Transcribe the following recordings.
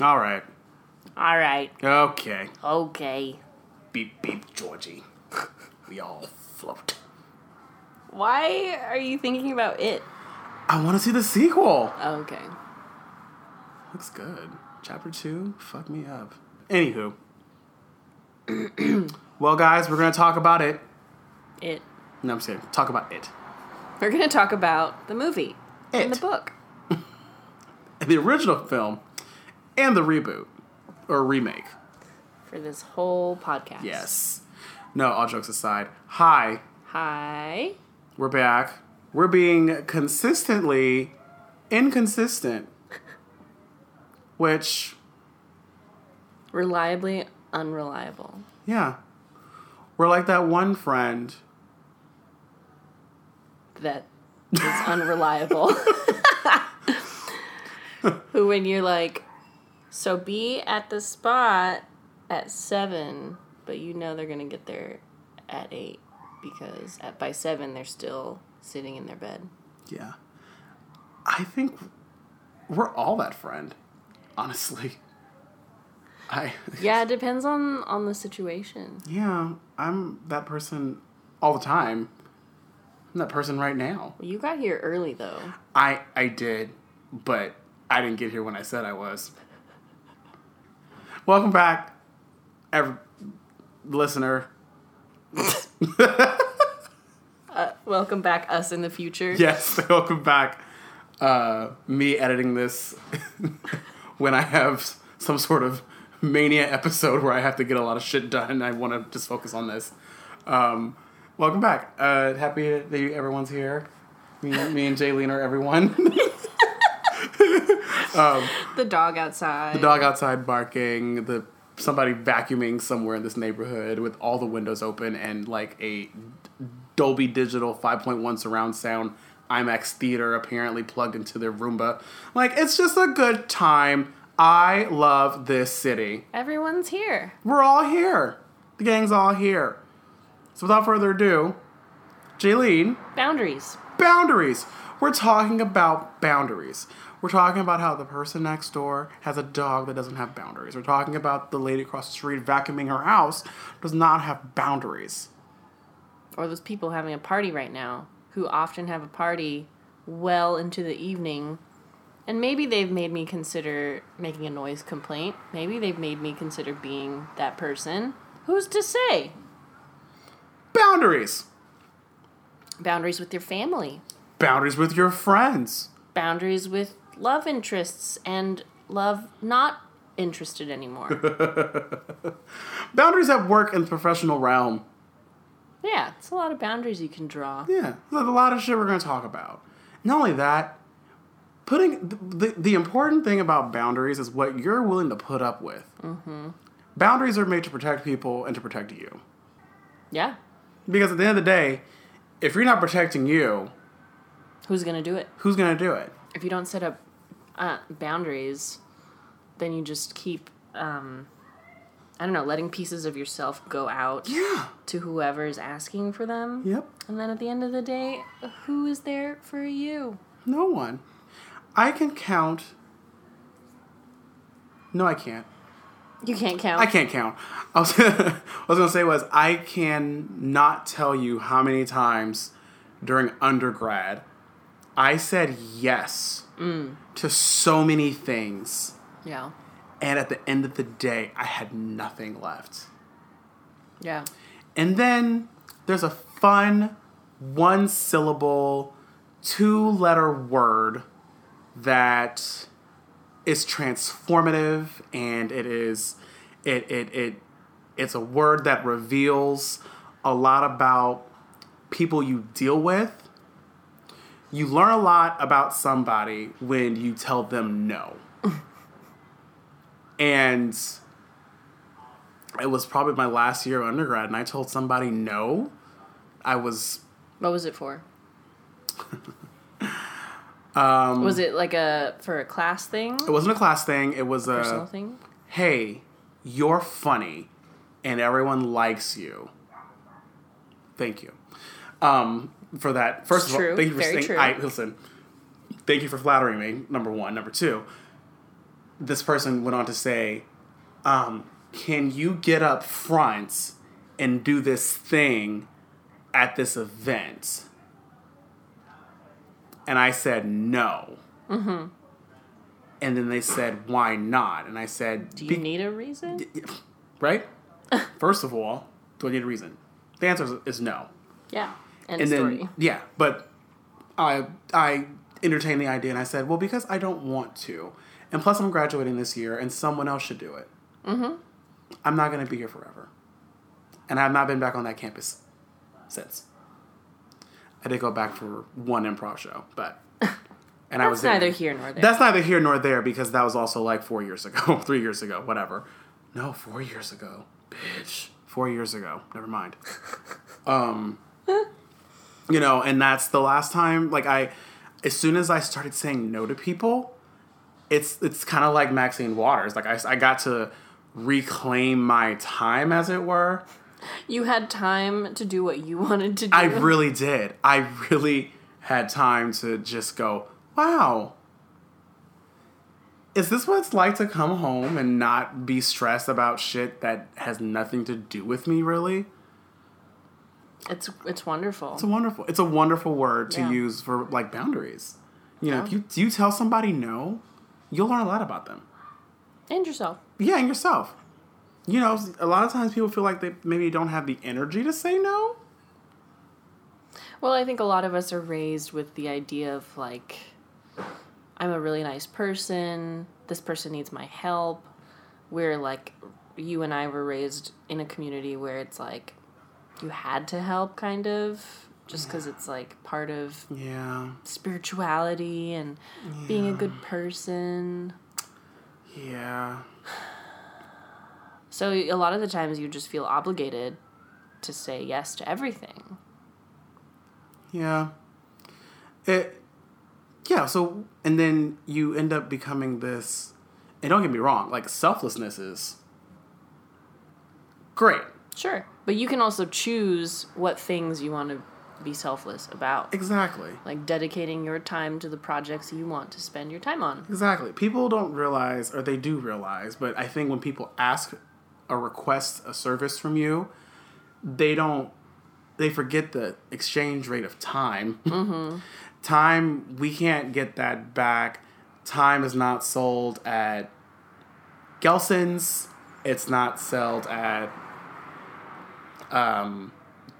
All right. Okay. Beep, beep, Georgie. We all float. Why are you thinking about it? I want to see the sequel. Oh, okay. Looks good. Chapter 2, fuck me up. Anywho. Well, guys, we're going to talk about it. It. No, I'm just kidding. Talk about it. We're going to talk about the movie. It. And the book. The original film. And the reboot. Or remake. For this whole podcast. Yes. No, all jokes aside. Hi. We're back. We're being consistently inconsistent. Which... reliably unreliable. Yeah. We're like that one friend... that is unreliable. Who, when you're like, so be at the spot at 7, but you know they're going to get there at 8 because by 7 they're still sitting in their bed. Yeah. I think we're all that friend, honestly. Yeah, it depends on the situation. Yeah, I'm that person all the time. I'm that person right now. You got here early, though. I did, but I didn't get here when I said I was. Welcome back, every listener. Welcome back, us in the future. Yes, welcome back. Me editing this when I have some sort of mania episode where I have to get a lot of shit done and I want to just focus on this. Welcome back. Happy that everyone's here. Me and Jaylene are everyone. The dog outside. The dog outside barking. Somebody vacuuming somewhere in this neighborhood with all the windows open and like a Dolby Digital 5.1 surround sound IMAX theater apparently plugged into their Roomba. Like, it's just a good time. I love this city. Everyone's here. We're all here. The gang's all here. So without further ado, Jaylene. Boundaries. We're talking about boundaries. We're talking about how the person next door has a dog that doesn't have boundaries. We're talking about the lady across the street vacuuming her house does not have boundaries. Or those people having a party right now who often have a party well into the evening. And maybe they've made me consider making a noise complaint. Maybe they've made me consider being that person. Who's to say? Boundaries. Boundaries with your family. Boundaries with your friends. Boundaries with love interests and love not interested anymore. Boundaries at work in the professional realm. Yeah, it's a lot of boundaries you can draw. Yeah, there's a lot of shit we're going to talk about. Not only that, putting the important thing about boundaries is what you're willing to put up with. Mm-hmm. Boundaries are made to protect people and to protect you. Yeah. Because at the end of the day, if you're not protecting you... Who's going to do it? If you don't set up boundaries, then you just keep, letting pieces of yourself go out to whoever's asking for them. Yep. And then at the end of the day, who is there for you? No one. I can count. No, I can't. You can't count? I can't count. I was going to say was, I can not tell you how many times during undergrad I said yes to so many things. Yeah. And at the end of the day, I had nothing left. Yeah. And then there's a fun one-syllable, two-letter word that... is transformative, and it's a word that reveals a lot about people you deal with. You learn a lot about somebody when you tell them no. And it was probably my last year of undergrad, and I told somebody no. What was it for? Was it like for a class thing? It wasn't a class thing. It was a personal thing. Hey, you're funny and everyone likes you. Thank you. For that. First it's of true. All, thank you for saying, listen, thank you for flattering me. Number 1. Number 2, this person went on to say, can you get up front and do this thing at this event? And I said, no. Mm-hmm. And then they said, why not? And I said... Do you need a reason? Right? First of all, do I need a reason? The answer is no. Yeah. And then, story. Yeah. But I entertained the idea and I said, well, because I don't want to. And plus I'm graduating this year and someone else should do it. Mm-hmm. I'm not going to be here forever. And I've not been back on that campus since. I did go back for one improv show, but... And that's I was neither there. Here nor there. That's neither here nor there because that was also like 4 years ago, 3 years ago, whatever. No, 4 years ago. Bitch. 4 years ago. Never mind. You know, and that's the last time, like as soon as I started saying no to people, it's kind of like Maxine Waters. Like I got to reclaim my time, as it were. You had time to do what you wanted to do. I really did. I really had time to just go, wow, is this what it's like to come home and not be stressed about shit that has nothing to do with me, really? It's wonderful. It's a wonderful word to use for, like, boundaries. You know, if you tell somebody no, you'll learn a lot about them. And yourself. Yeah, and yourself. You know, a lot of times people feel like they maybe don't have the energy to say no. Well, I think a lot of us are raised with the idea of, like, I'm a really nice person. This person needs my help. We're, like, you and I were raised in a community where it's, like, you had to help, kind of, just because it's, like, part of spirituality and being a good person. Yeah. So a lot of the times you just feel obligated to say yes to everything. Yeah. So, and then you end up becoming this, and don't get me wrong, like, selflessness is great. Sure. But you can also choose what things you want to be selfless about. Exactly. Like, dedicating your time to the projects you want to spend your time on. Exactly. People don't realize, or they do realize, but I think when people ask or request a service from you, they forget the exchange rate of time. Mm-hmm. Time, we can't get that back. Time is not sold at Gelson's. It's not sold at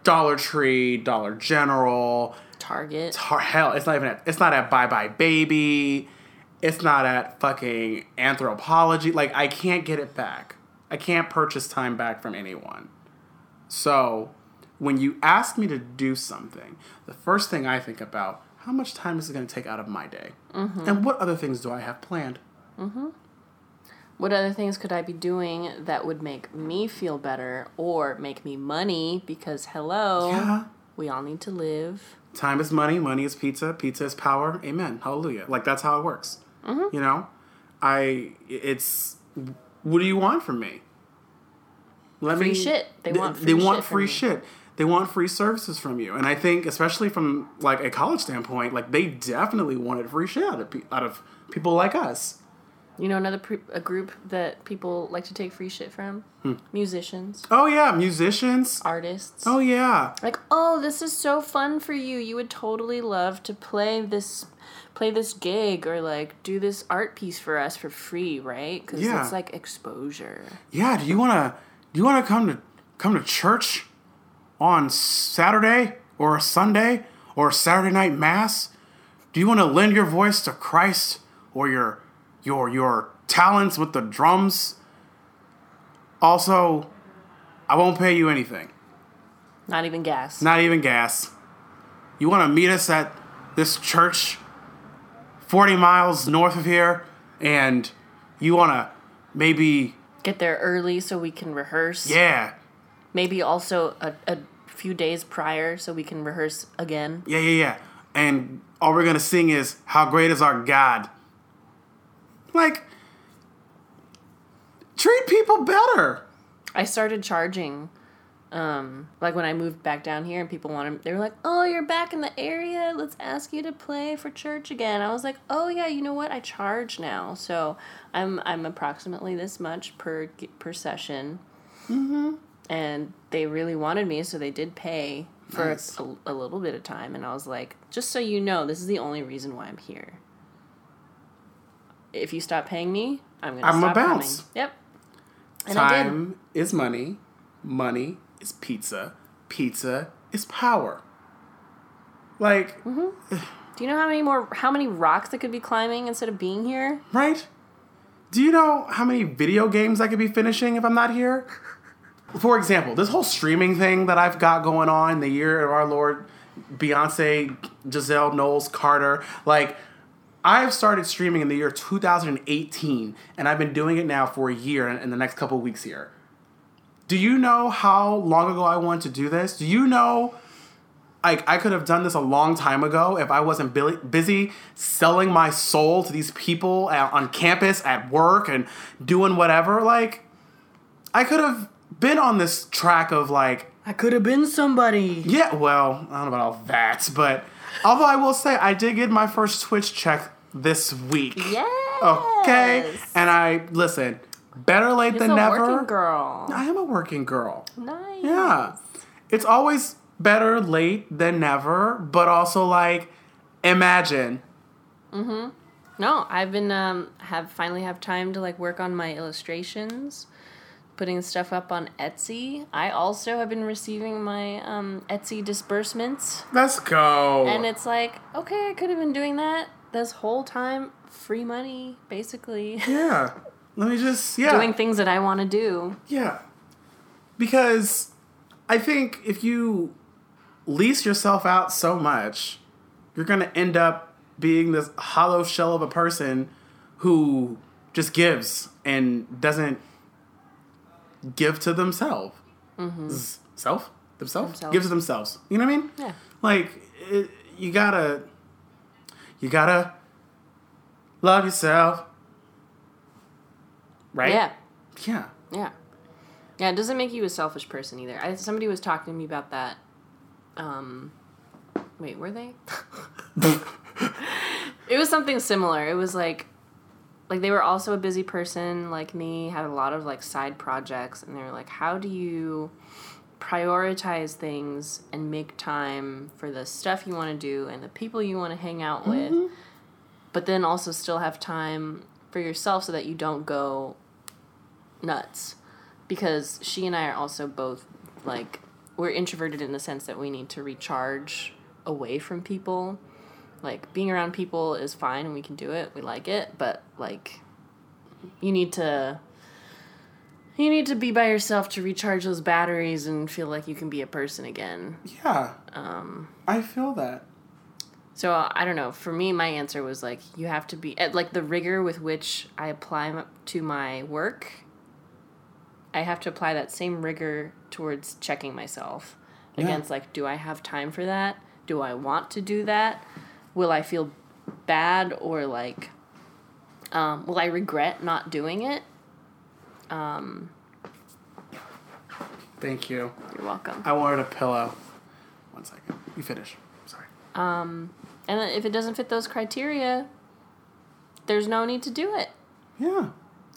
Dollar Tree, Dollar General, Target. Hell, it's not at Bye Bye Baby. It's not at fucking Anthropologie. Like, I can't get it back. I can't purchase time back from anyone. So... when you ask me to do something, the first thing I think about, how much time is it going to take out of my day? Mm-hmm. And what other things do I have planned? Mm-hmm. What other things could I be doing that would make me feel better or make me money? Because, hello, we all need to live. Time is money. Money is pizza. Pizza is power. Amen. Hallelujah. Like, that's how it works. Mm-hmm. You know? What do you want from me? Free shit. They want free shit. They want free services from you. And I think, especially from, like, a college standpoint, like, they definitely wanted free shit out of people like us. You know another group that people like to take free shit from? Musicians. Oh, yeah. Musicians. Artists. Oh, yeah. Like, oh, this is so fun for you. You would totally love to play this gig or, like, do this art piece for us for free, right? Because it's, like, exposure. Yeah. Do you want to come to church? On Saturday or Sunday or Saturday night mass? Do you want to lend your voice to Christ or your talents with the drums? Also, I won't pay you anything. Not even gas. Not even gas. You want to meet us at this church 40 miles north of here and you want to maybe... get there early so we can rehearse? Yeah. Maybe also a few days prior so we can rehearse again. Yeah. And all we're going to sing is, how great is our God? Like, treat people better. I started charging Like when I moved back down here and people wanted, they were like, oh, you're back in the area. Let's ask you to play for church again. I was like, oh yeah, you know what? I charge now. So I'm approximately this much per session. Mm-hmm. And they really wanted me. So they did pay for a little bit of time. And I was like, just so you know, this is the only reason why I'm here. If you stop paying me, I'm gonna bounce. Coming. Yep. And time is money. Money is pizza. Pizza is power. Like, mm-hmm. Do you know how many rocks I could be climbing instead of being here? Right? Do you know how many video games I could be finishing if I'm not here? For example, this whole streaming thing that I've got going on, the year of our Lord, Beyonce, Giselle Knowles Carter, like, I've started streaming in the year 2018, and I've been doing it now for a year in the next couple of weeks here. Do you know how long ago I wanted to do this? Do you know, like, I could have done this a long time ago if I wasn't busy selling my soul to these people on campus, at work, and doing whatever? Like, I could have been on this track of, like... I could have been somebody. Yeah, well, I don't know about all that, but... Although I will say, I did get my first Twitch check this week. Yes! Okay? And I, listen... Better late than never. You're a working girl. I am a working girl. Nice. Yeah. It's always better late than never, but also, like, imagine. Mm-hmm. No, I've been, finally have time to, like, work on my illustrations, putting stuff up on Etsy. I also have been receiving my Etsy disbursements. Let's go. And it's like, okay, I could have been doing that this whole time. Free money, basically. Yeah. Let me just, yeah. Doing things that I want to do. Yeah. Because I think if you lease yourself out so much, you're going to end up being this hollow shell of a person who just gives and doesn't give to themselves. Mm-hmm. Themselves? Gives to themselves. You know what I mean? Yeah. Like, you gotta love yourself. Right? Yeah, it doesn't make you a selfish person either. Somebody was talking to me about that. Wait, were they? It was something similar. It was like they were also a busy person like me, had a lot of like side projects, and they were like, how do you prioritize things and make time for the stuff you want to do and the people you want to hang out with, mm-hmm. but then also still have time for yourself so that you don't go nuts, because she and I are also both like, we're introverted in the sense that we need to recharge away from people. Like, being around people is fine and we can do it, we like it, but like you need to be by yourself to recharge those batteries and feel like you can be a person again. Yeah. I feel that. So, I don't know. For me, my answer was, like, you have to be... Like, the rigor with which I apply to my work, I have to apply that same rigor towards checking myself. Yeah. Against, like, do I have time for that? Do I want to do that? Will I feel bad or, like... will I regret not doing it? Thank you. You're welcome. I wanted a pillow. 1 second. You finish. Sorry. And if it doesn't fit those criteria, there's no need to do it. Yeah.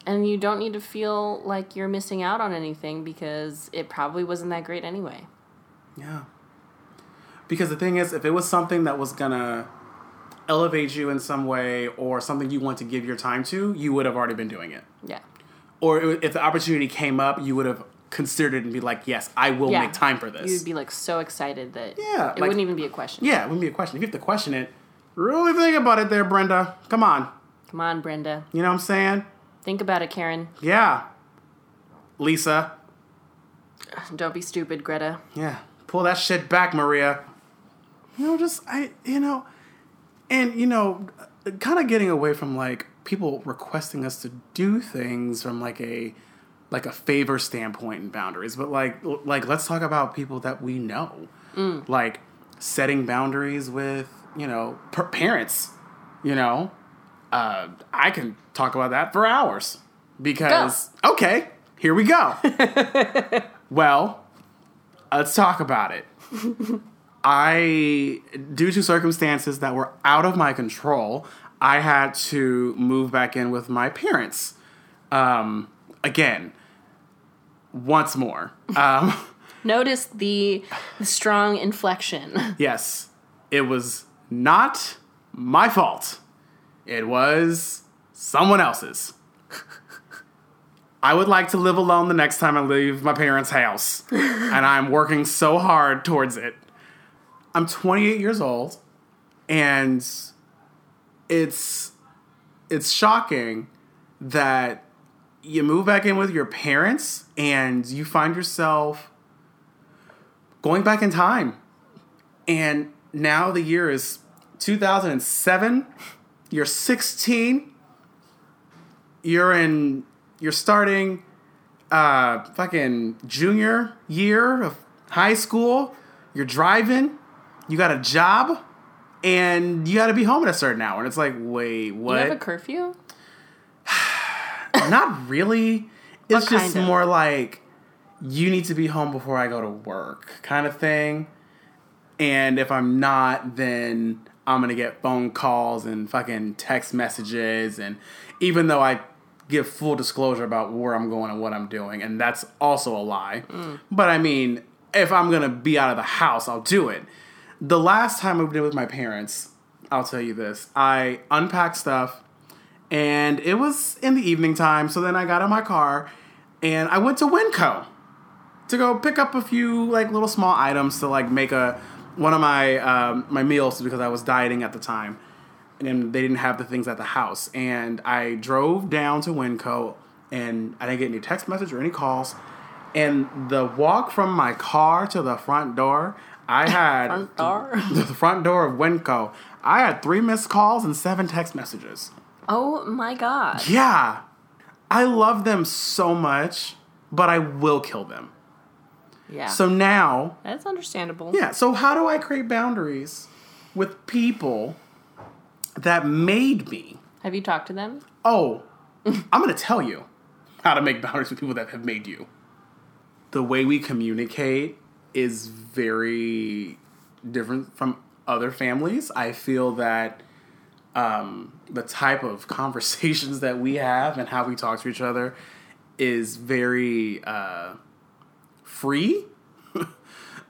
And you don't need to feel like you're missing out on anything, because it probably wasn't that great anyway. Yeah. Because the thing is, if it was something that was going to elevate you in some way or something you want to give your time to, you would have already been doing it. Yeah. Or if the opportunity came up, you would have considered it and be like, yes, I will make time for this. You'd be like so excited that it wouldn't even be a question. Yeah, it wouldn't be a question. If you have to question it, really think about it there, Brenda. Come on, Brenda. You know what I'm saying? Think about it, Karen. Yeah. Lisa. Don't be stupid, Greta. Yeah. Pull that shit back, Maria. You know, kind of getting away from like people requesting us to do things from like a favor standpoint and boundaries, but like let's talk about people that we know, like setting boundaries with, you know, parents, you know, I can talk about that for hours because, go. Okay, here we go. Well, Let's talk about it. Due to circumstances that were out of my control, I had to move back in with my parents. Again, once more. Notice the strong inflection. Yes. It was not my fault. It was someone else's. I would like to live alone the next time I leave my parents' house. And I'm working so hard towards it. I'm 28 years old. And it's shocking that you move back in with your parents and you find yourself going back in time. And now the year is 2007. You're 16. You're starting fucking junior year of high school. You're driving. You got a job. And you got to be home at a certain hour. And it's like, wait, what? You have a curfew? Not really. It's just more like, you need to be home before I go to work kind of thing. And if I'm not, then I'm going to get phone calls and fucking text messages. And even though I give full disclosure about where I'm going and what I'm doing, and that's also a lie. Mm. But I mean, if I'm going to be out of the house, I'll do it. The last time I moved in with my parents, I'll tell you this, I unpacked stuff and it was in the evening time. So then I got in my car and I went to Winco to go pick up a few like little small items to like make one of my my meals, because I was dieting at the time and they didn't have the things at the house. And I drove down to Winco and I didn't get any text message or any calls. And the walk from my car to the front door, I had the front door of Winco, I had 3 missed calls and 7 text messages. Oh my God. Yeah. I love them so much, but I will kill them. Yeah. So now... That's understandable. Yeah. So how do I create boundaries with people that made me... Have you talked to them? Oh, I'm going to tell you how to make boundaries with people that have made you. The way we communicate is very different from other families. I feel that the type of conversations that we have and how we talk to each other is very... free.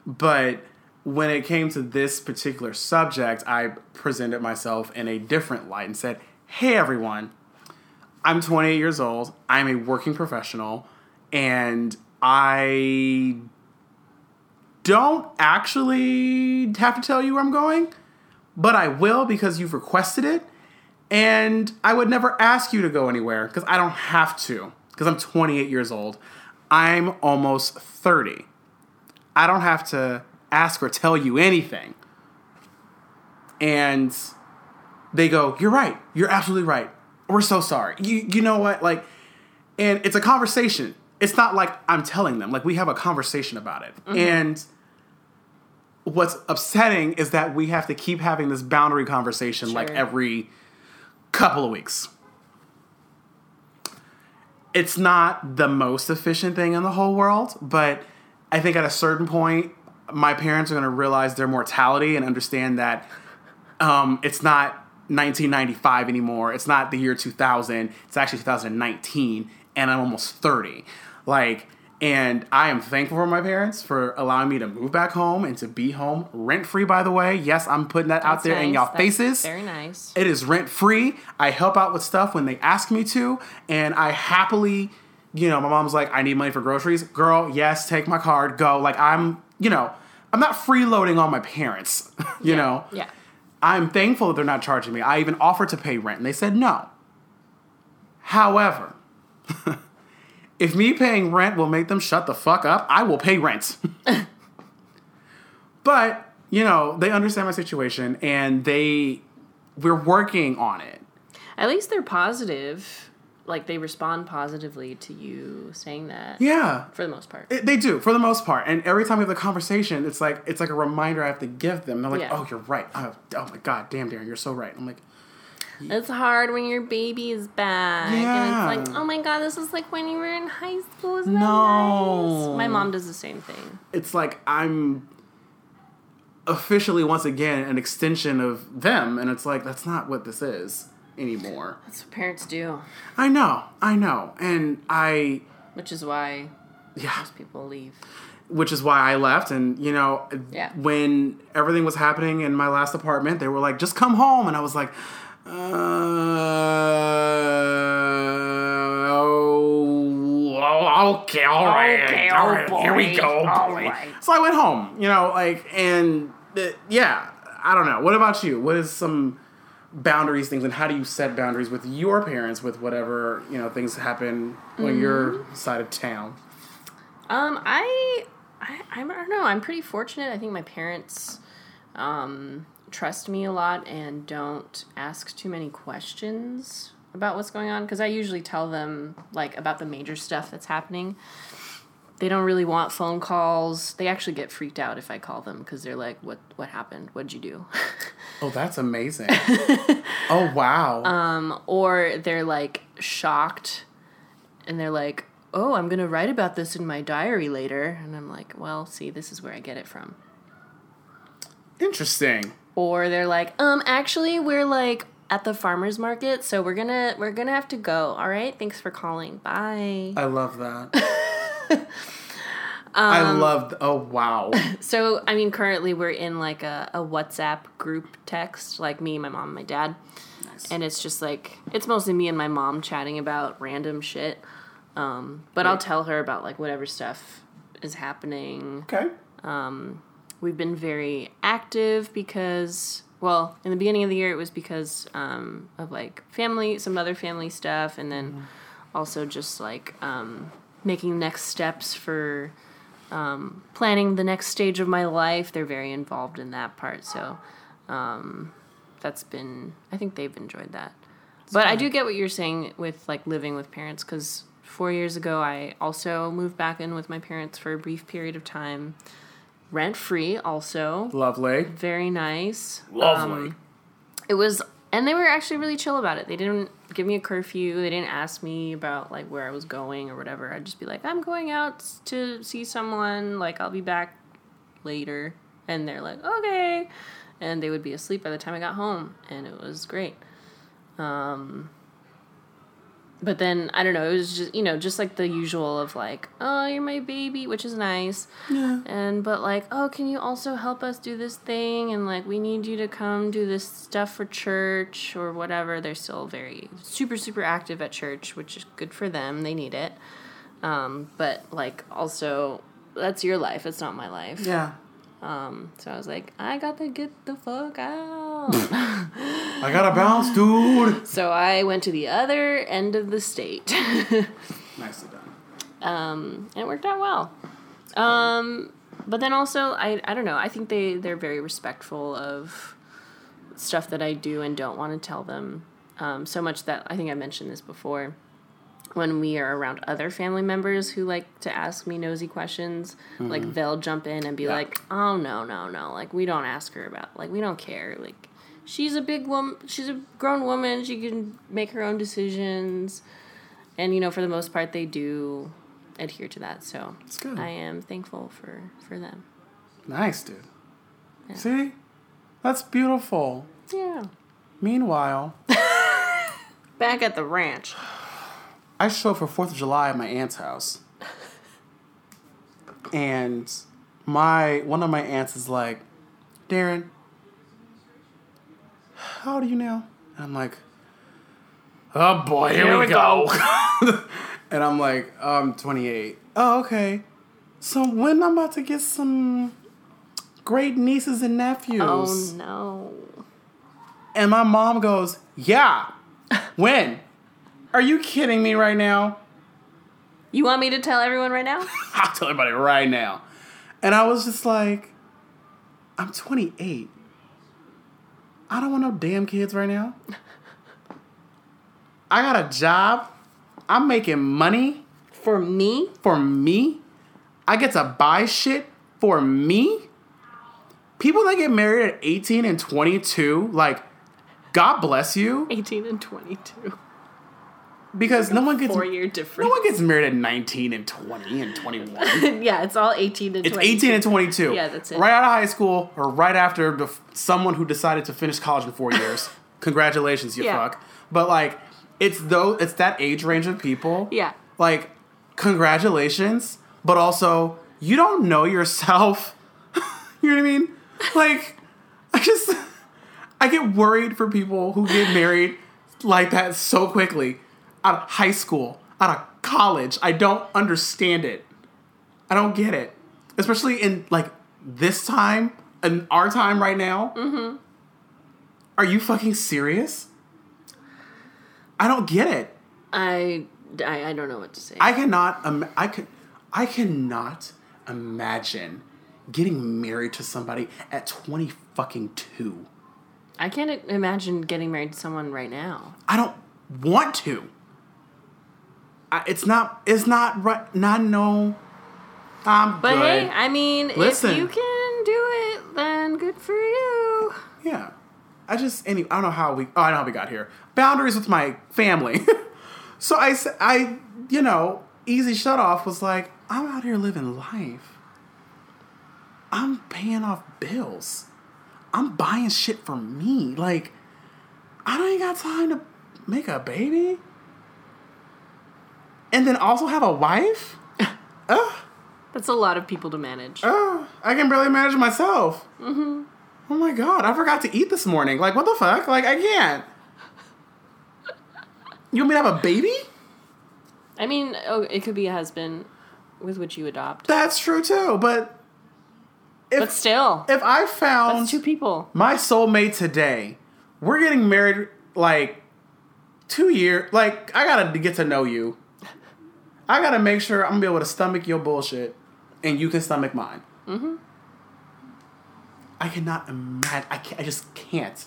But when it came to this particular subject, I presented myself in a different light and said, hey, everyone, I'm 28 years old. I'm a working professional and I don't actually have to tell you where I'm going, but I will because you've requested it. And I would never ask you to go anywhere because I don't have to, because I'm 28 years old. I'm almost 30. I don't have to ask or tell you anything. And they go, you're right. You're absolutely right. We're so sorry. You know what? Like, and it's a conversation. It's not like I'm telling them. Like, we have a conversation about it. Mm-hmm. And what's upsetting is that we have to keep having this boundary conversation like every couple of weeks. It's not the most efficient thing in the whole world, but I think at a certain point, my parents are going to realize their mortality and understand that it's not 1995 anymore. It's not the year 2000. It's actually 2019, and I'm almost 30. Like, and I am thankful for my parents for allowing me to move back home and to be home rent-free, by the way. Yes, I'm putting that out there in y'all faces. Very nice. It is rent-free. I help out with stuff when they ask me to. And I happily, you know, my mom's like, I need money for groceries. Girl, yes, take my card, go. Like, I'm, you know, I'm not freeloading on my parents, you know. Yeah. I'm thankful that they're not charging me. I even offered to pay rent, and they said no. However... If me paying rent will make them shut the fuck up, I will pay rent. But, you know, they understand my situation and we're working on it. At least they're positive. Like, they respond positively to you saying that. Yeah. For the most part. They do, for the most part. And every time we have the conversation, it's like a reminder I have to give them. They're like, Oh, you're right. Oh, my God, damn, Darren, you're so right. I'm like... It's hard when your baby is back. Yeah. And it's like, oh my God, this is like when you were in high school. Isn't that nice? My mom does the same thing. It's like I'm officially, once again, an extension of them. And it's like, that's not what this is anymore. That's what parents do. I know. Which is why most people leave. Which is why I left. And, when everything was happening in my last apartment, they were like, just come home. And I was like, okay, all right. Oh, here we go. All right. So I went home, I don't know. What about you? What is some boundaries things, and how do you set boundaries with your parents with whatever, things happen on your side of town? I don't know. I'm pretty fortunate. I think my parents trust me a lot and don't ask too many questions about what's going on, because I usually tell them about the major stuff that's happening. They don't really want phone calls. They actually get freaked out if I call them, because they're like, what happened? What'd you do? Oh, that's amazing. Oh, wow. Or they're like shocked and they're like, oh, I'm going to write about this in my diary later. And I'm like, well, see, this is where I get it from. Interesting. Or they're like, actually, we're at the farmer's market, so we're gonna have to go. All right, thanks for calling. Bye. I love that. Oh, wow. So, currently we're in a WhatsApp group text, me, my mom, and my dad. Nice. And it's just it's mostly me and my mom chatting about random shit. But I'll tell her about whatever stuff is happening. Okay. We've been very active because, well, in the beginning of the year it was because of family, some other family stuff, and then also just making next steps for planning the next stage of my life. They're very involved in that part, so that's been. I think they've enjoyed that. But I do get what you're saying with living with parents, because 4 years ago I also moved back in with my parents for a brief period of time, rent-free also. Lovely. Very nice. Lovely. And they were actually really chill about it. They didn't give me a curfew. They didn't ask me about where I was going or whatever. I'd just be like, I'm going out to see someone. I'll be back later. And they're like, okay. And they would be asleep by the time I got home, and it was great. But then, I don't know, it was just, just the usual of oh, you're my baby, which is nice. Yeah. But oh, can you also help us do this thing? And we need you to come do this stuff for church or whatever. They're still very super, super active at church, which is good for them. They need it. But also, that's your life. It's not my life. Yeah. So I was like, I got to get the fuck out. I got to bounce, dude. So I went to the other end of the state. Nicely done. And it worked out well. But then also, I don't know. I think they're very respectful of stuff that I do and don't want to tell them. So much that I think I mentioned this before. When we are around other family members who like to ask me nosy questions, they'll jump in and be like, oh, no. We don't ask her about, we don't care. She's a big woman. She's a grown woman. She can make her own decisions. And, for the most part, they do adhere to that. So it's good. I am thankful for them. Nice, dude. Yeah. See? That's beautiful. Yeah. Meanwhile. Back at the ranch. I showed for 4th of July at my aunt's house. And one of my aunts is like, Darren, how old are you now? And I'm like, oh boy, here we go. And I'm like, I'm 28. Oh, okay. So when I'm about to get some great nieces and nephews. Oh, no. And my mom goes, yeah, when? Are you kidding me right now? You want me to tell everyone right now? I'll tell everybody right now. And I was just like, I'm 28. I don't want no damn kids right now. I got a job. I'm making money. For me? For me. I get to buy shit for me. People that get married at 18 and 22, God bless you. 18 and 22. Because like no one gets 4-year difference. No one gets married at 19 and 20 and 21. Yeah, it's all 18 and 22. It's 18 and 22. Yeah, that's it. Right out of high school or right after someone who decided to finish college in 4 years. Congratulations, you fuck. But like it's that age range of people. Yeah. Like congratulations, but also you don't know yourself. You know what I mean? Like I get worried for people who get married like that so quickly. Out of high school, out of college. I don't understand it. I don't get it. Especially in, like, this time, in our time right now. Mm-hmm. Are you fucking serious? I don't get it. I don't know what to say. I cannot imagine getting married to somebody at 20 fucking 2. I can't imagine getting married to someone right now. I don't want to. It's not right. But good. Hey, I mean, listen, if you can do it, then good for you. Yeah. I don't know how I know how we got here. Boundaries with my family. So I you know, easy shut off was like, I'm out here living life. I'm paying off bills. I'm buying shit for me. Like, I don't even got time to make a baby. And then also have a wife? That's a lot of people to manage. I can barely manage myself. Mm-hmm. Oh my God, I forgot to eat this morning. Like, what the fuck? Like, I can't. You want me to have a baby? I mean, it could be a husband with which you adopt. That's true, too. But still. If I found... That's two people. My soulmate today. We're getting married, like, 2 years. Like, I gotta get to know you. I gotta make sure I'm gonna be able to stomach your bullshit and you can stomach mine. Mm-hmm. I cannot imagine. I just can't.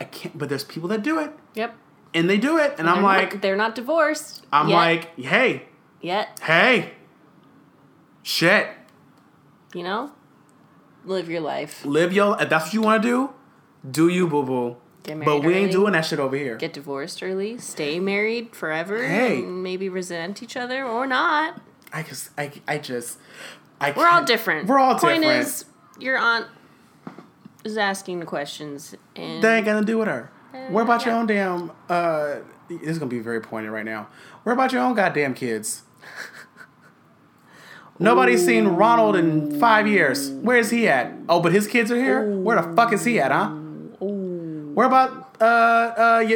I can't. But there's people that do it. Yep. And they do it. And I'm like... they're not divorced. I'm yet. Like, hey. Yet. Hey. Shit. You know? Live your life. If that's what you want to do, do you, boo-boo. Get married early. We ain't doing that shit over here. Get divorced early. Stay married forever. Hey. And maybe resent each other or not. We're all different. We're all different. The point is, your aunt is asking the questions. And they ain't going to do with her. What about your own damn... this is going to be very pointed right now. What about your own goddamn kids? Nobody's seen Ronald in 5 years. Where is he at? Oh, but his kids are here? Ooh. Where the fuck is he at, huh? Where about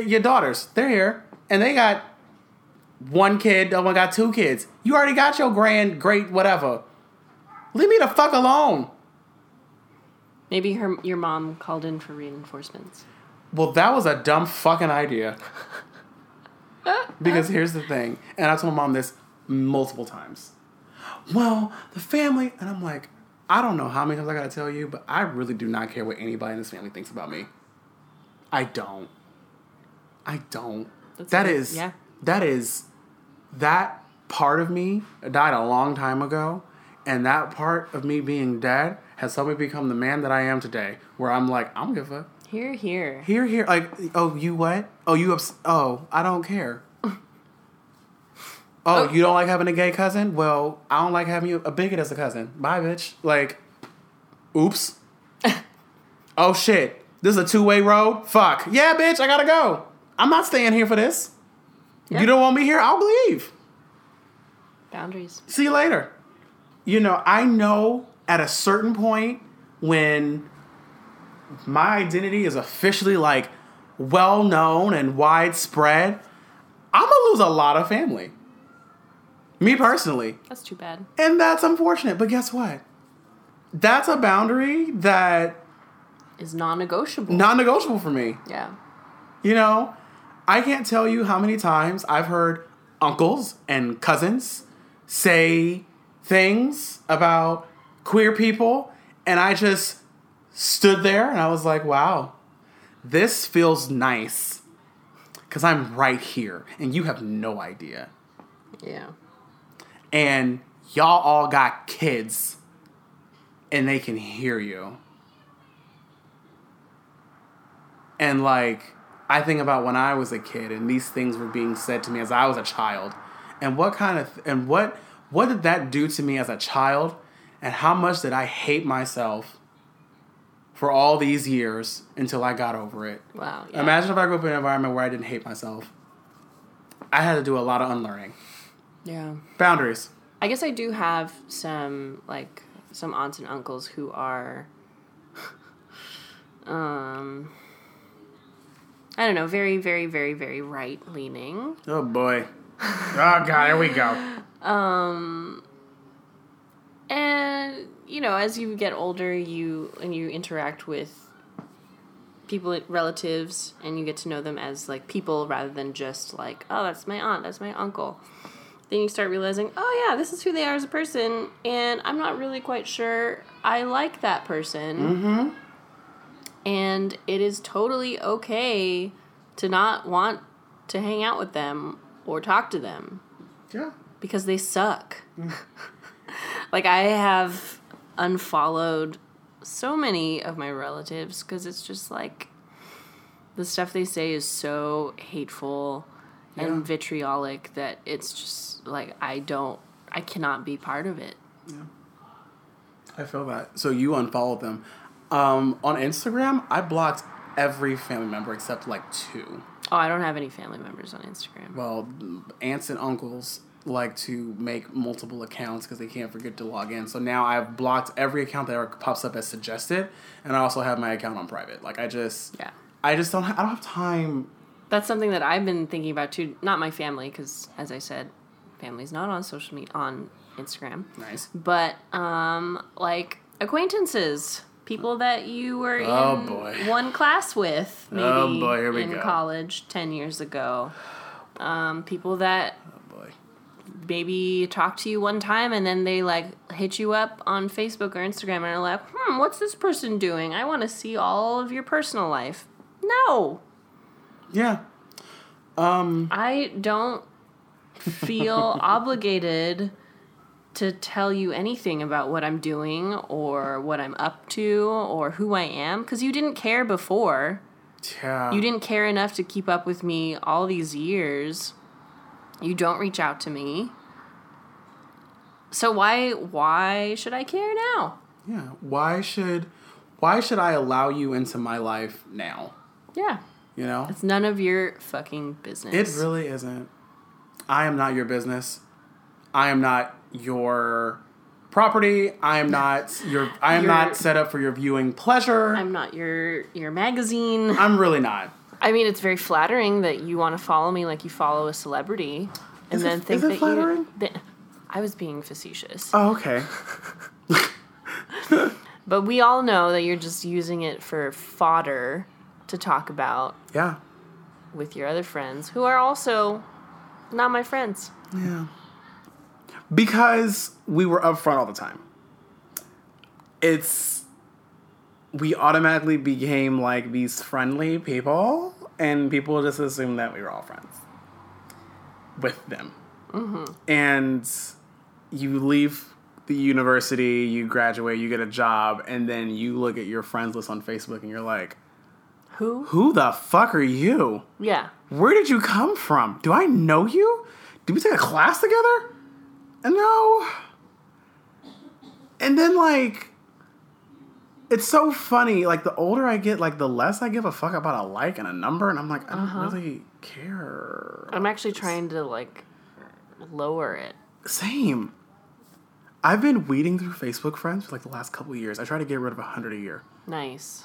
your daughters? They're here. And they got one kid. Oh, I got two kids. You already got your great, whatever. Leave me the fuck alone. Maybe your mom called in for reinforcements. Well, that was a dumb fucking idea. Because here's the thing. And I told my mom this multiple times. Well, the family. And I'm like, I don't know how many times I got to tell you, but I really do not care what anybody in this family thinks about me. I don't. That part of me died a long time ago, and that part of me being dead has helped me become the man that I am today, where I'm like, I don't give a... Here. Like, oh, you what? Oh, you... Oh, I don't care. Oh, you don't like having a gay cousin? Well, I don't like having you a bigot as a cousin. Bye, bitch. Like, oops. Oh, shit. This is a two-way road? Fuck. Yeah, bitch, I gotta go. I'm not staying here for this. Yep. You don't want me here? I'll leave. Boundaries. See you later. You know, I know at a certain point when my identity is officially, like, well-known and widespread, I'm gonna lose a lot of family. Me personally. That's too bad. And that's unfortunate, but guess what? That's a boundary that... is non-negotiable. Non-negotiable for me. Yeah. You know, I can't tell you how many times I've heard uncles and cousins say things about queer people, and I just stood there and I was like, wow, this feels nice because I'm right here and you have no idea. Yeah. And y'all all got kids and they can hear you. And, like, I think about when I was a kid and these things were being said to me as I was a child, and what kind of what did that do to me as a child, and how much did I hate myself for all these years until I got over it. Wow. Yeah. Imagine if I grew up in an environment where I didn't hate myself. I had to do a lot of unlearning. Yeah. Boundaries. I guess I do have some aunts and uncles who are, I don't know, very, very, very, very right-leaning. Oh, boy. Oh, God, here we go. And, you know, as you get older, you interact with people, relatives, and you get to know them as, like, people rather than just, like, oh, that's my aunt, that's my uncle. Then you start realizing, oh, yeah, this is who they are as a person, and I'm not really quite sure I like that person. Mm-hmm. And it is totally okay to not want to hang out with them or talk to them. Yeah. Because they suck. Mm. Like, I have unfollowed so many of my relatives because it's just, like, the stuff they say is so hateful and vitriolic that it's just, like, I cannot be part of it. Yeah. I feel that. So you unfollowed them. On Instagram, I blocked every family member except, like, 2. Oh, I don't have any family members on Instagram. Well, aunts and uncles like to make multiple accounts because they can't forget to log in. So now I've blocked every account that ever pops up as suggested, and I also have my account on private. Like, I don't have time. That's something that I've been thinking about, too. Not my family, because, as I said, family's not on social media, on Instagram. Nice. But, like, acquaintances. People that you were in one class with, maybe in college 10 years ago. People that maybe talked to you one time and then they, like, hit you up on Facebook or Instagram and are like, what's this person doing? I want to see all of your personal life. No. Yeah. I don't feel obligated to tell you anything about what I'm doing or what I'm up to or who I am, because you didn't care before. Yeah. You didn't care enough to keep up with me all these years. You don't reach out to me. So why should I care now? Yeah. Why should I allow you into my life now? Yeah. You know? It's none of your fucking business. It really isn't. I am not your business. I am not your property. I am not set up for your viewing pleasure. I'm not your magazine. I'm really not. I mean, it's very flattering that you want to follow me like you follow a celebrity, and then think that flattering? I was being facetious. Oh, okay. But we all know that you're just using it for fodder to talk about. Yeah. With your other friends who are also not my friends. Yeah. Because we were up front all the time. We automatically became, like, these friendly people, and people just assumed that we were all friends with them. Mm-hmm. And you leave the university, you graduate, you get a job, and then you look at your friends list on Facebook and you're like, Who the fuck are you? Yeah. Where did you come from? Do I know you? Did we take a class together? No. And then, like, it's so funny. Like, the older I get, like, the less I give a fuck about a like and a number. And I'm like, I don't really care. I'm actually trying to, like, lower it. Same. I've been weeding through Facebook friends for, like, the last couple of years. I try to get rid of 100 a year. Nice.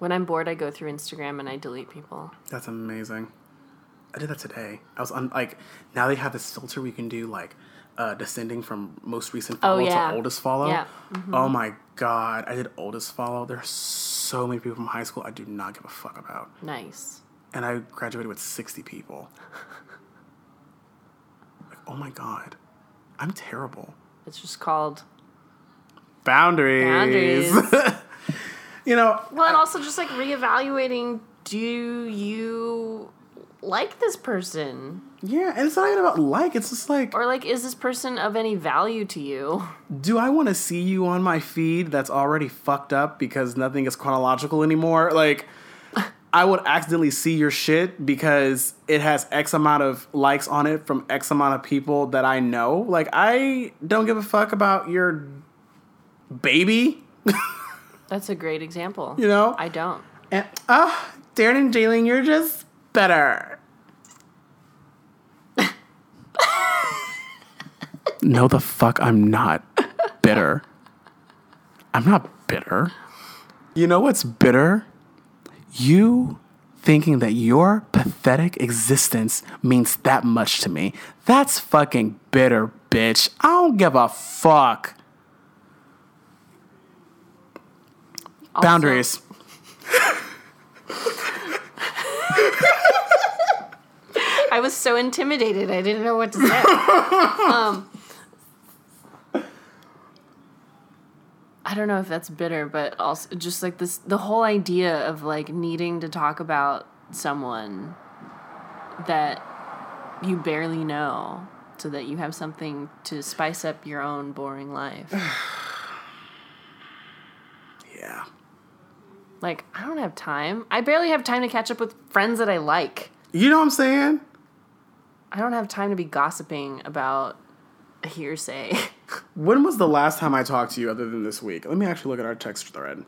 When I'm bored, I go through Instagram and I delete people. That's amazing. I did that today. I was on, like, now they have this filter we can do, like, descending from most recent follow to oldest follow. Yeah. Mm-hmm. Oh my God. I did oldest follow. There are so many people from high school I do not give a fuck about. Nice. And I graduated with 60 people. Like, oh my God. I'm terrible. It's just called Boundaries. You know. Well, and also just, like, reevaluating, do you like this person? Yeah, and it's not even about like, it's just like, or like, is this person of any value to you? Do I want to see you on my feed that's already fucked up because nothing is chronological anymore? Like, I would accidentally see your shit because it has X amount of likes on it from X amount of people that I know. Like, I don't give a fuck about your baby. That's a great example. You know? I don't. And, oh, Darren and Jalen, you're just better. No, the fuck I'm not bitter. I'm not bitter. You know what's bitter? You thinking that your pathetic existence means that much to me. That's fucking bitter, bitch. I don't give a fuck. Also. Boundaries. I was so intimidated. I didn't know what to say. I don't know if that's bitter, but also just like this, the whole idea of like needing to talk about someone that you barely know so that you have something to spice up your own boring life. Yeah. Like, I don't have time. I barely have time to catch up with friends that I like. You know what I'm saying? I don't have time to be gossiping about hearsay. When was the last time I talked to you other than this week? Let me actually look at our text thread.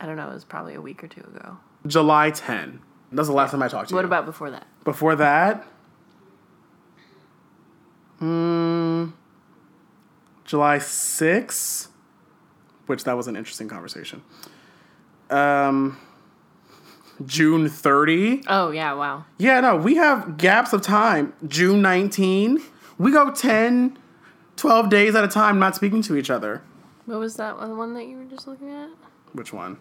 I don't know. It was probably a week or two ago. July 10. That's the last time I talked to you. What about before that? Before that? July 6, which that was an interesting conversation. June 30. Oh, yeah. Wow. Yeah, no, we have gaps of time. June 19. We go 10, 12 days at a time not speaking to each other. What was that one that you were just looking at? Which one?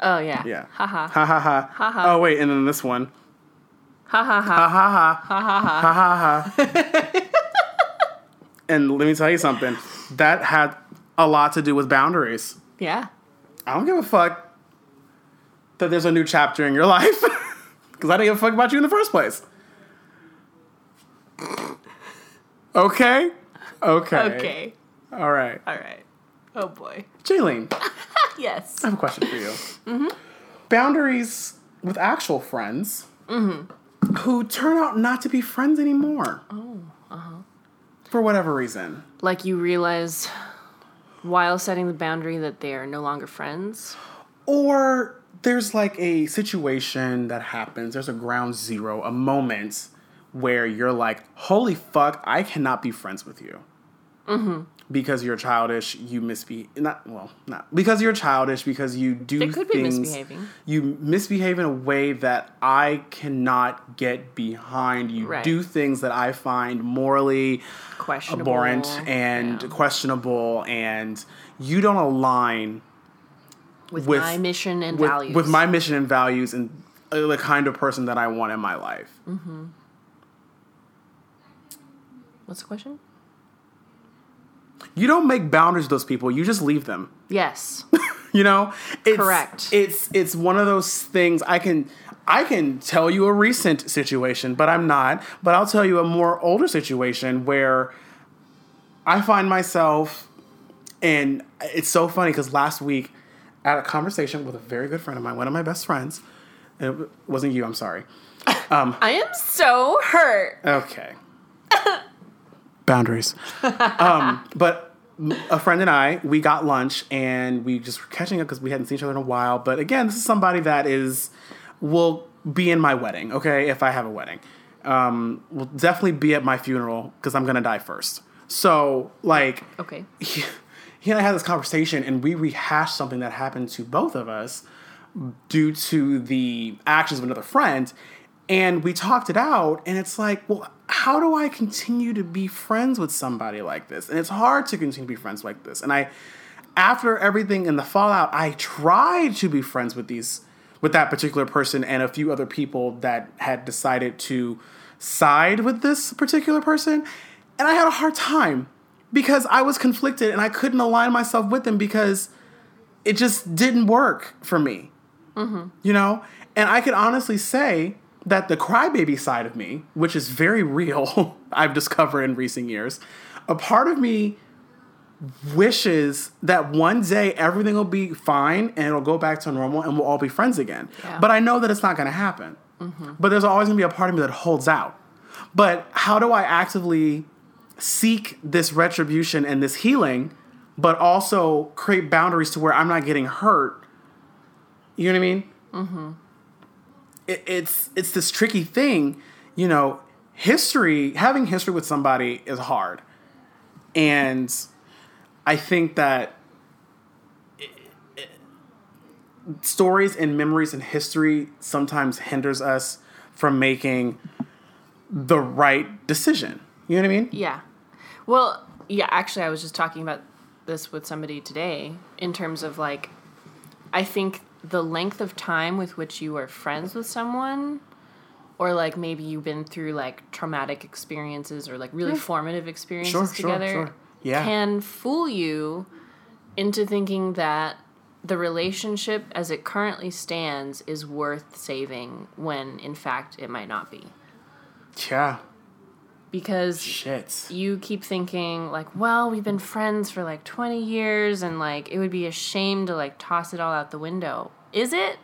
Oh, yeah. Yeah. Ha ha. Ha ha ha. Ha ha. Oh, wait, and then this one. Ha ha ha. Ha ha ha. Ha ha ha. Ha ha. And let me tell you something. That had a lot to do with boundaries. Yeah. I don't give a fuck that there's a new chapter in your life. Because I didn't give a fuck about you in the first place. Okay? Okay. Okay. All right. All right. Oh, boy. Jaylene. Yes. I have a question for you. Mm-hmm. Boundaries with actual friends mm-hmm. who turn out not to be friends anymore. Oh, uh-huh. For whatever reason. Like you realize while setting the boundary that they are no longer friends? Or there's like a situation that happens. There's a ground zero, a moment where you're like, holy fuck, I cannot be friends with you. Mm-hmm. Because you're childish, you misbehave. Because you're childish, because you do things. It could be misbehaving. You misbehave in a way that I cannot get behind. You right. do things that I find morally abhorrent and questionable. And you don't align with my mission and values. With my mission and values and the kind of person that I want in my life. Mm-hmm. What's the question? You don't make boundaries with those people. You just leave them. Yes. You know? Correct. It's one of those things. I can tell you a recent situation, but I'm not. But I'll tell you a more older situation where I find myself, and it's so funny because last week I had a conversation with a very good friend of mine, one of my best friends. And it wasn't you. I'm sorry. I am so hurt. Okay. Boundaries. But a friend and I, we got lunch and we just were catching up because we hadn't seen each other in a while. But again, this is somebody that will be in my wedding, okay, if I have a wedding. Will definitely be at my funeral because I'm going to die first. So, like, okay. He and I had this conversation and we rehashed something that happened to both of us due to the actions of another friend. And we talked it out and it's like, well, how do I continue to be friends with somebody like this? And it's hard to continue to be friends like this. And I, after everything and the fallout, I tried to be friends with that particular person and a few other people that had decided to side with this particular person. And I had a hard time because I was conflicted and I couldn't align myself with them because it just didn't work for me, mm-hmm. you know? And I could honestly say that the crybaby side of me, which is very real, I've discovered in recent years, a part of me wishes that one day everything will be fine and it'll go back to normal and we'll all be friends again. Yeah. But I know that it's not going to happen. Mm-hmm. But there's always going to be a part of me that holds out. But how do I actively seek this retribution and this healing, but also create boundaries to where I'm not getting hurt? You know what I mean? Mm-hmm. It's this tricky thing. You know, having history with somebody is hard. And I think that stories and memories and history sometimes hinders us from making the right decision. You know what I mean? Yeah. Well, yeah, actually, I was just talking about this with somebody today in terms of, like, I think the length of time with which you are friends with someone, or, like, maybe you've been through, like, traumatic experiences or, like, really formative experiences together can fool you into thinking that the relationship as it currently stands is worth saving when, in fact, it might not be. Yeah. Because you keep thinking, like, well, we've been friends for, like, 20 years, and, like, it would be a shame to, like, toss it all out the window. Is it?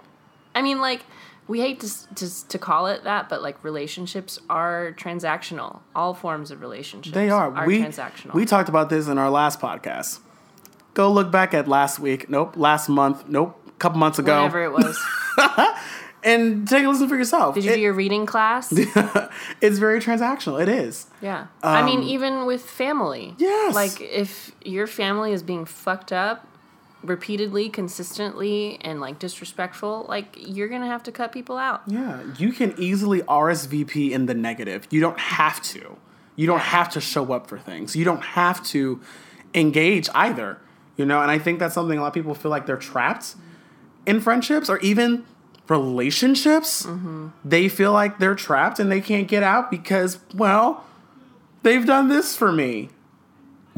I mean, like, we hate to call it that, but, like, relationships are transactional. All forms of relationships are transactional. We talked about this in our last podcast. Go look back at last week. Nope. Last month. Nope. A couple months ago. Whatever it was. And take a listen for yourself. Did you do your reading class? It's very transactional. It is. Yeah. I mean, even with family. Yes. Like, if your family is being fucked up repeatedly, consistently, and, like, disrespectful, like, you're gonna have to cut people out. Yeah, you can easily RSVP in the negative. You don't have to. You don't have to show up for things. You don't have to engage either, you know? And I think that's something a lot of people feel like they're trapped in friendships or even relationships. Mm-hmm. They feel like they're trapped and they can't get out because, well, they've done this for me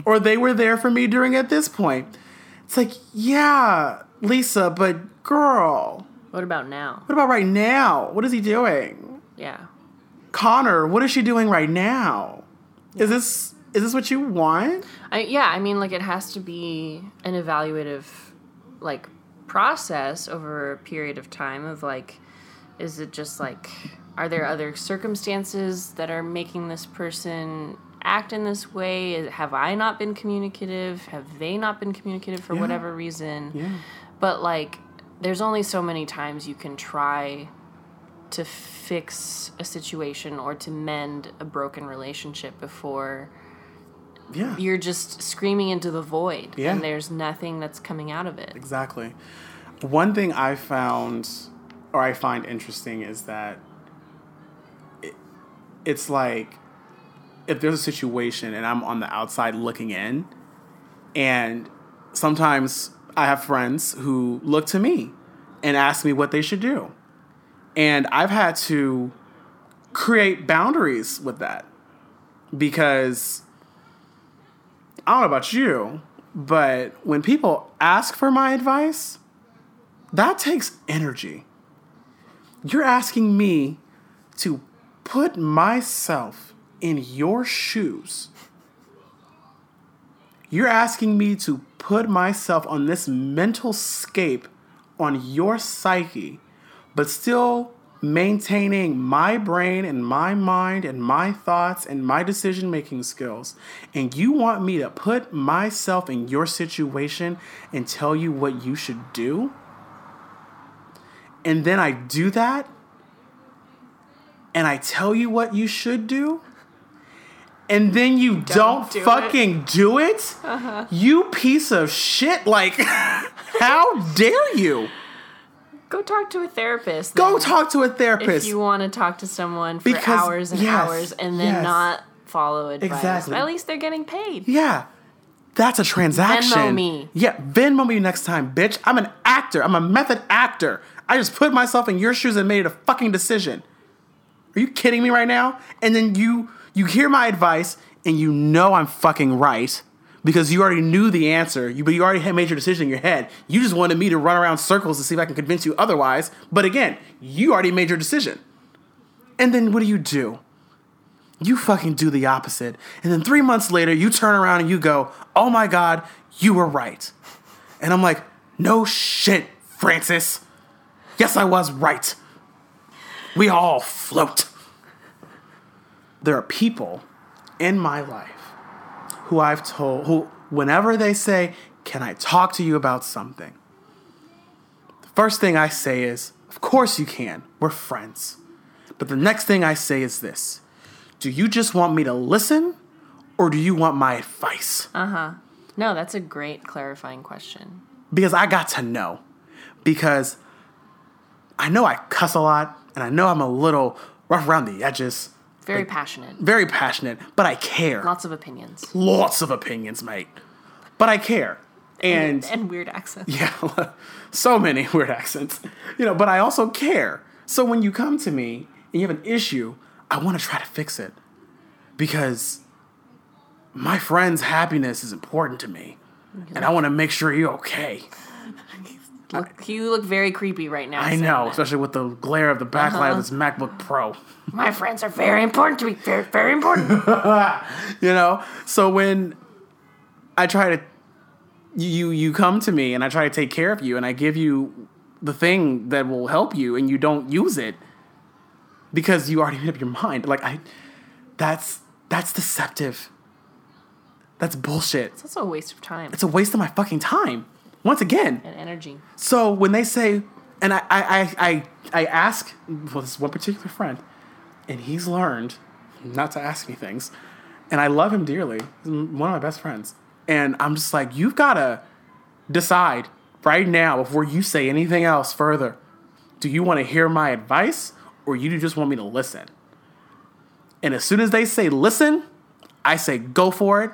or they were there for me during at this point. It's like, yeah, Lisa, but girl. What about now? What about right now? What is he doing? Yeah. Connor, what is she doing right now? Yeah. Is this what you want? I mean, like, it has to be an evaluative, like, process over a period of time of, like, is it just, like, are there other circumstances that are making this person act in this way? Have I not been communicative? Have they not been communicative for whatever reason? Yeah. But, like, there's only so many times you can try to fix a situation or to mend a broken relationship before you're just screaming into the void and there's nothing that's coming out of it. Exactly. One thing I find interesting is that it's like, if there's a situation and I'm on the outside looking in, and sometimes I have friends who look to me and ask me what they should do. And I've had to create boundaries with that because I don't know about you, but when people ask for my advice, that takes energy. You're asking me to put myself in your shoes. You're asking me to put myself on this mental scape on your psyche, but still maintaining my brain and my mind and my thoughts and my decision-making skills. And you want me to put myself in your situation and tell you what you should do? And then I do that, and I tell you what you should do? And then you don't do it? Uh-huh. You piece of shit. Like, how dare you? Go talk to a therapist. If you want to talk to someone for hours and hours and then not follow advice. Exactly. At least they're getting paid. Yeah. That's a transaction. Venmo me. Yeah. Venmo me next time, bitch. I'm an actor. I'm a method actor. I just put myself in your shoes and made a fucking decision. Are you kidding me right now? And then you hear my advice, and you know I'm fucking right because you already knew the answer, but you already had made your decision in your head. You just wanted me to run around circles to see if I can convince you otherwise. But again, you already made your decision. And then what do? you fucking do the opposite. And then 3 months later, you turn around and you go, oh my God, you were right. And I'm like, no shit, Francis. Yes, I was right. We all float. There are people in my life who I've told, who whenever they say, can I talk to you about something? The first thing I say is, of course you can. We're friends. But the next thing I say is this. Do you just want me to listen or do you want my advice? Uh-huh. No, that's a great clarifying question. Because I got to know. Because I know I cuss a lot and I know I'm a little rough around the edges. Very passionate. Very passionate, but I care. Lots of opinions. Lots of opinions, mate. But I care. And weird accents. Yeah. So many weird accents. You know, but I also care. So when you come to me and you have an issue, I want to try to fix it because my friend's happiness is important to me, and I want to make sure you're okay. You look very creepy right now. I know, especially with the glare of the backlight of this MacBook Pro. My friends are very important to me. Very, very important. You know? So when I try to, you come to me and I try to take care of you and I give you the thing that will help you and you don't use it, because you already made up your mind. Like, that's deceptive. That's bullshit. It's also a waste of time. It's a waste of my fucking time. Once again. And energy. So when they say, and I ask, well, this one particular friend, and he's learned not to ask me things. And I love him dearly. He's one of my best friends. And I'm just like, you've got to decide right now before you say anything else further. Do you want to hear my advice? Or you just want me to listen? And as soon as they say listen, I say go for it.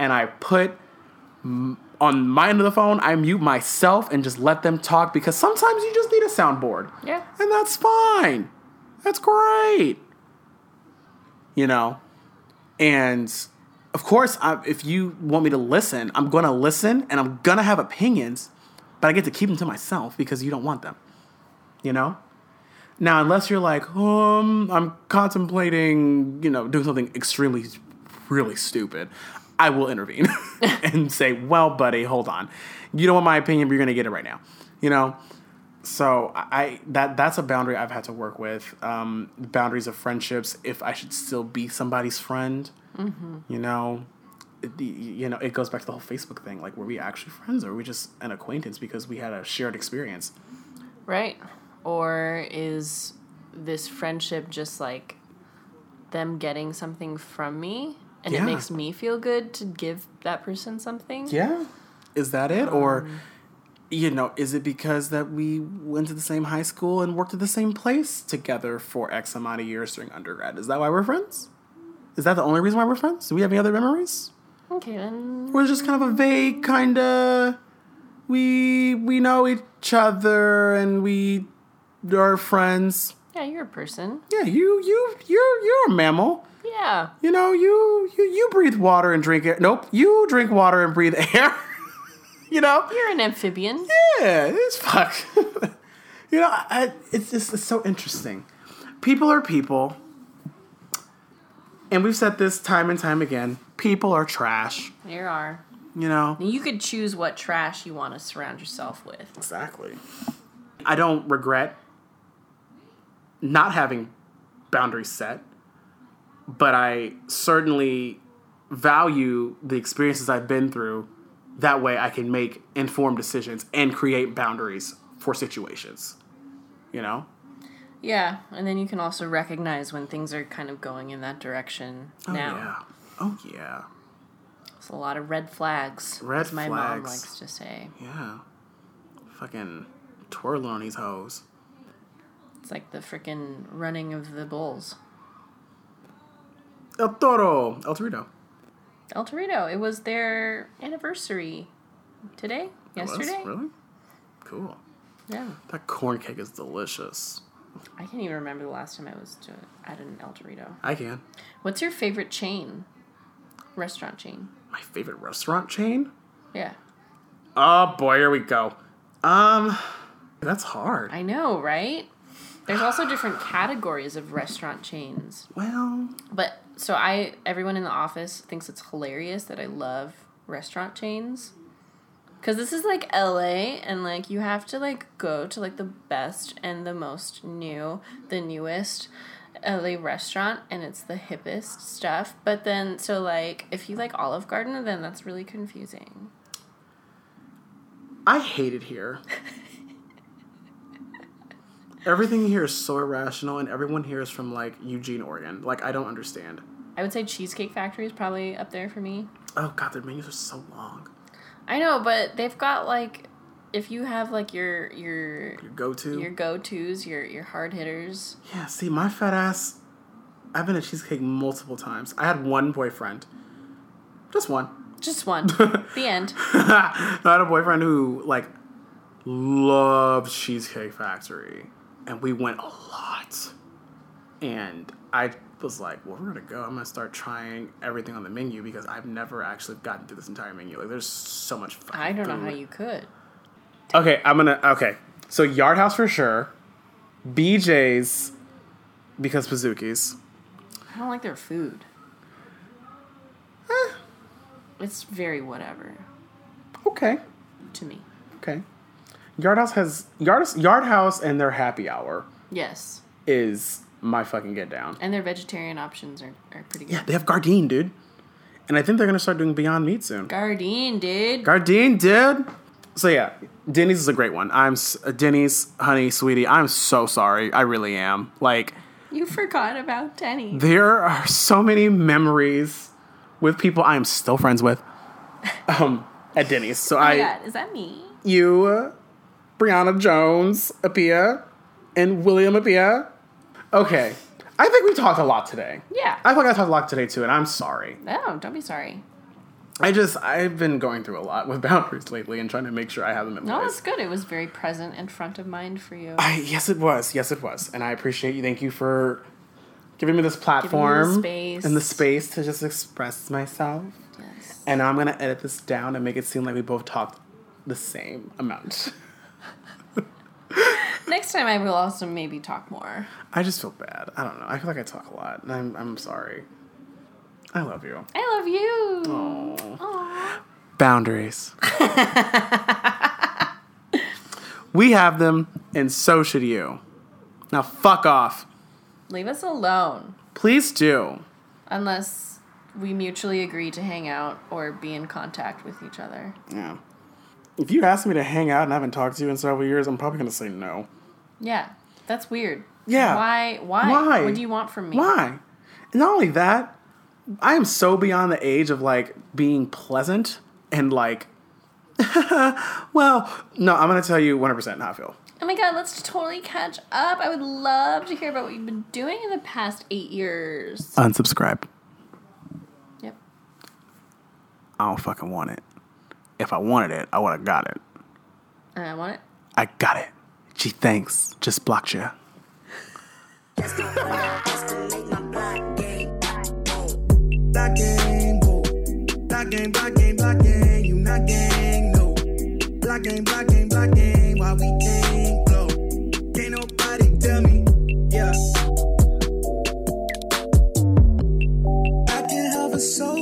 And I put on my end of the phone, I mute myself and just let them talk because sometimes you just need a soundboard. Yeah. And that's fine. That's great. You know? And of course, if you want me to listen, I'm going to listen and I'm going to have opinions, but I get to keep them to myself because you don't want them. You know? Now, unless you're like, I'm contemplating, you know, doing something extremely, really stupid, I will intervene and say, well, buddy, hold on. You don't want my opinion, but you're going to get it right now, you know? So that's a boundary I've had to work with, boundaries of friendships, if I should still be somebody's friend, you know? It goes back to the whole Facebook thing. Like, were we actually friends or were we just an acquaintance because we had a shared experience? Right. Or is this friendship just like them getting something from me and it makes me feel good to give that person something? Yeah. Is that it? Or, you know, is it because that we went to the same high school and worked at the same place together for X amount of years during undergrad? Is that why we're friends? Is that the only reason why we're friends? Do we have any other memories? Okay, then. Or is it just kind of a vague kind of, we know each other and we... Our friends. Yeah, you're a person. Yeah, you're a mammal. Yeah. You know, you breathe water and drink air. Nope, you drink water and breathe air. You know? You're an amphibian. Yeah, it's fuck. You know, it's so interesting. People are people. And we've said this time and time again. People are trash. There are. You know? You could choose what trash you want to surround yourself with. Exactly. I don't regret not having boundaries set, but I certainly value the experiences I've been through. That way I can make informed decisions and create boundaries for situations, you know? Yeah, and then you can also recognize when things are kind of going in that direction now. Oh, yeah. Oh, yeah. It's a lot of red flags. As my mom likes to say. Yeah. Fucking... twirl on these hoes. It's like the freaking running of the bulls. El Torito. El Torito. It was their anniversary today, yesterday. Really? Cool. Yeah. That corn cake is delicious. I can't even remember the last time I was at an El Torito. I can. What's your favorite restaurant chain? My favorite restaurant chain? Yeah. Oh boy, here we go. That's hard. I know, right? There's also different categories of restaurant chains. Well. But, so everyone in the office thinks it's hilarious that I love restaurant chains. Because this is, like, LA, and, like, you have to, like, go to, like, the best and the most newest LA restaurant, and it's the hippest stuff. But then, so, like, if you like Olive Garden, then that's really confusing. I hate it here. Everything here is so irrational, and everyone here is from, like, Eugene, Oregon. Like, I don't understand. I would say Cheesecake Factory is probably up there for me. Oh, God, their menus are so long. I know, but they've got, like, if you have, like, your go-tos, your hard hitters. Yeah, see, my fat ass, I've been to Cheesecake multiple times. I had one boyfriend. Just one. The end. I had a boyfriend who, like, loved Cheesecake Factory. And we went a lot. And I was like, well, we're going to go. I'm going to start trying everything on the menu because I've never actually gotten through this entire menu. Like, there's so much fucking I don't know how you could. Okay, okay. So, Yard House for sure. BJ's because Pizookies. I don't like their food. Eh. It's very whatever. Okay. To me. Okay. Yard House and their happy hour. Yes. Is my fucking get down. And their vegetarian options are pretty good. Yeah, they have Gardein, dude. And I think they're going to start doing Beyond Meat soon. Gardein, dude. So yeah, Denny's is a great one. Denny's, honey, sweetie, I'm so sorry. I really am. Like, you forgot about Denny's. There are so many memories with people I am still friends with at Denny's. So oh my God, is that me? You... Brianna Jones, Appiah, and William Appiah. Okay. I think we talked a lot today. Yeah. I feel like I talked a lot today, too, and I'm sorry. No, don't be sorry. I've been going through a lot with boundaries lately and trying to make sure I have them in place. No, it's good. It was very present and front of mind for you. Yes, it was. And I appreciate you. Thank you for giving me this platform. And the space to just express myself. Yes. And I'm going to edit this down and make it seem like we both talked the same amount. Next time I will also maybe talk more. I just feel bad. I don't know. I feel like I talk a lot, and I'm sorry. I love you. I love you. Aww. Boundaries. We have them, and so should you. Now fuck off. Leave us alone. Please do. Unless we mutually agree to hang out or be in contact with each other. Yeah. If you ask me to hang out and I haven't talked to you in several years, I'm probably going to say no. Yeah. That's weird. Yeah. Why? What do you want from me? Why? And not only that, I am so beyond the age of, like, being pleasant and, like, well, no, I'm going to tell you 100% how I feel. Oh, my God. Let's totally catch up. I would love to hear about what you've been doing in the past 8 years. Unsubscribe. Yep. I don't fucking want it. If I wanted it, I would have got it. I want it? I got it. Gee, thanks. Just blocked you. Black game. You not gang, no. Black game. Why we can't blow? Can't nobody tell me. Yeah. I can have a soul.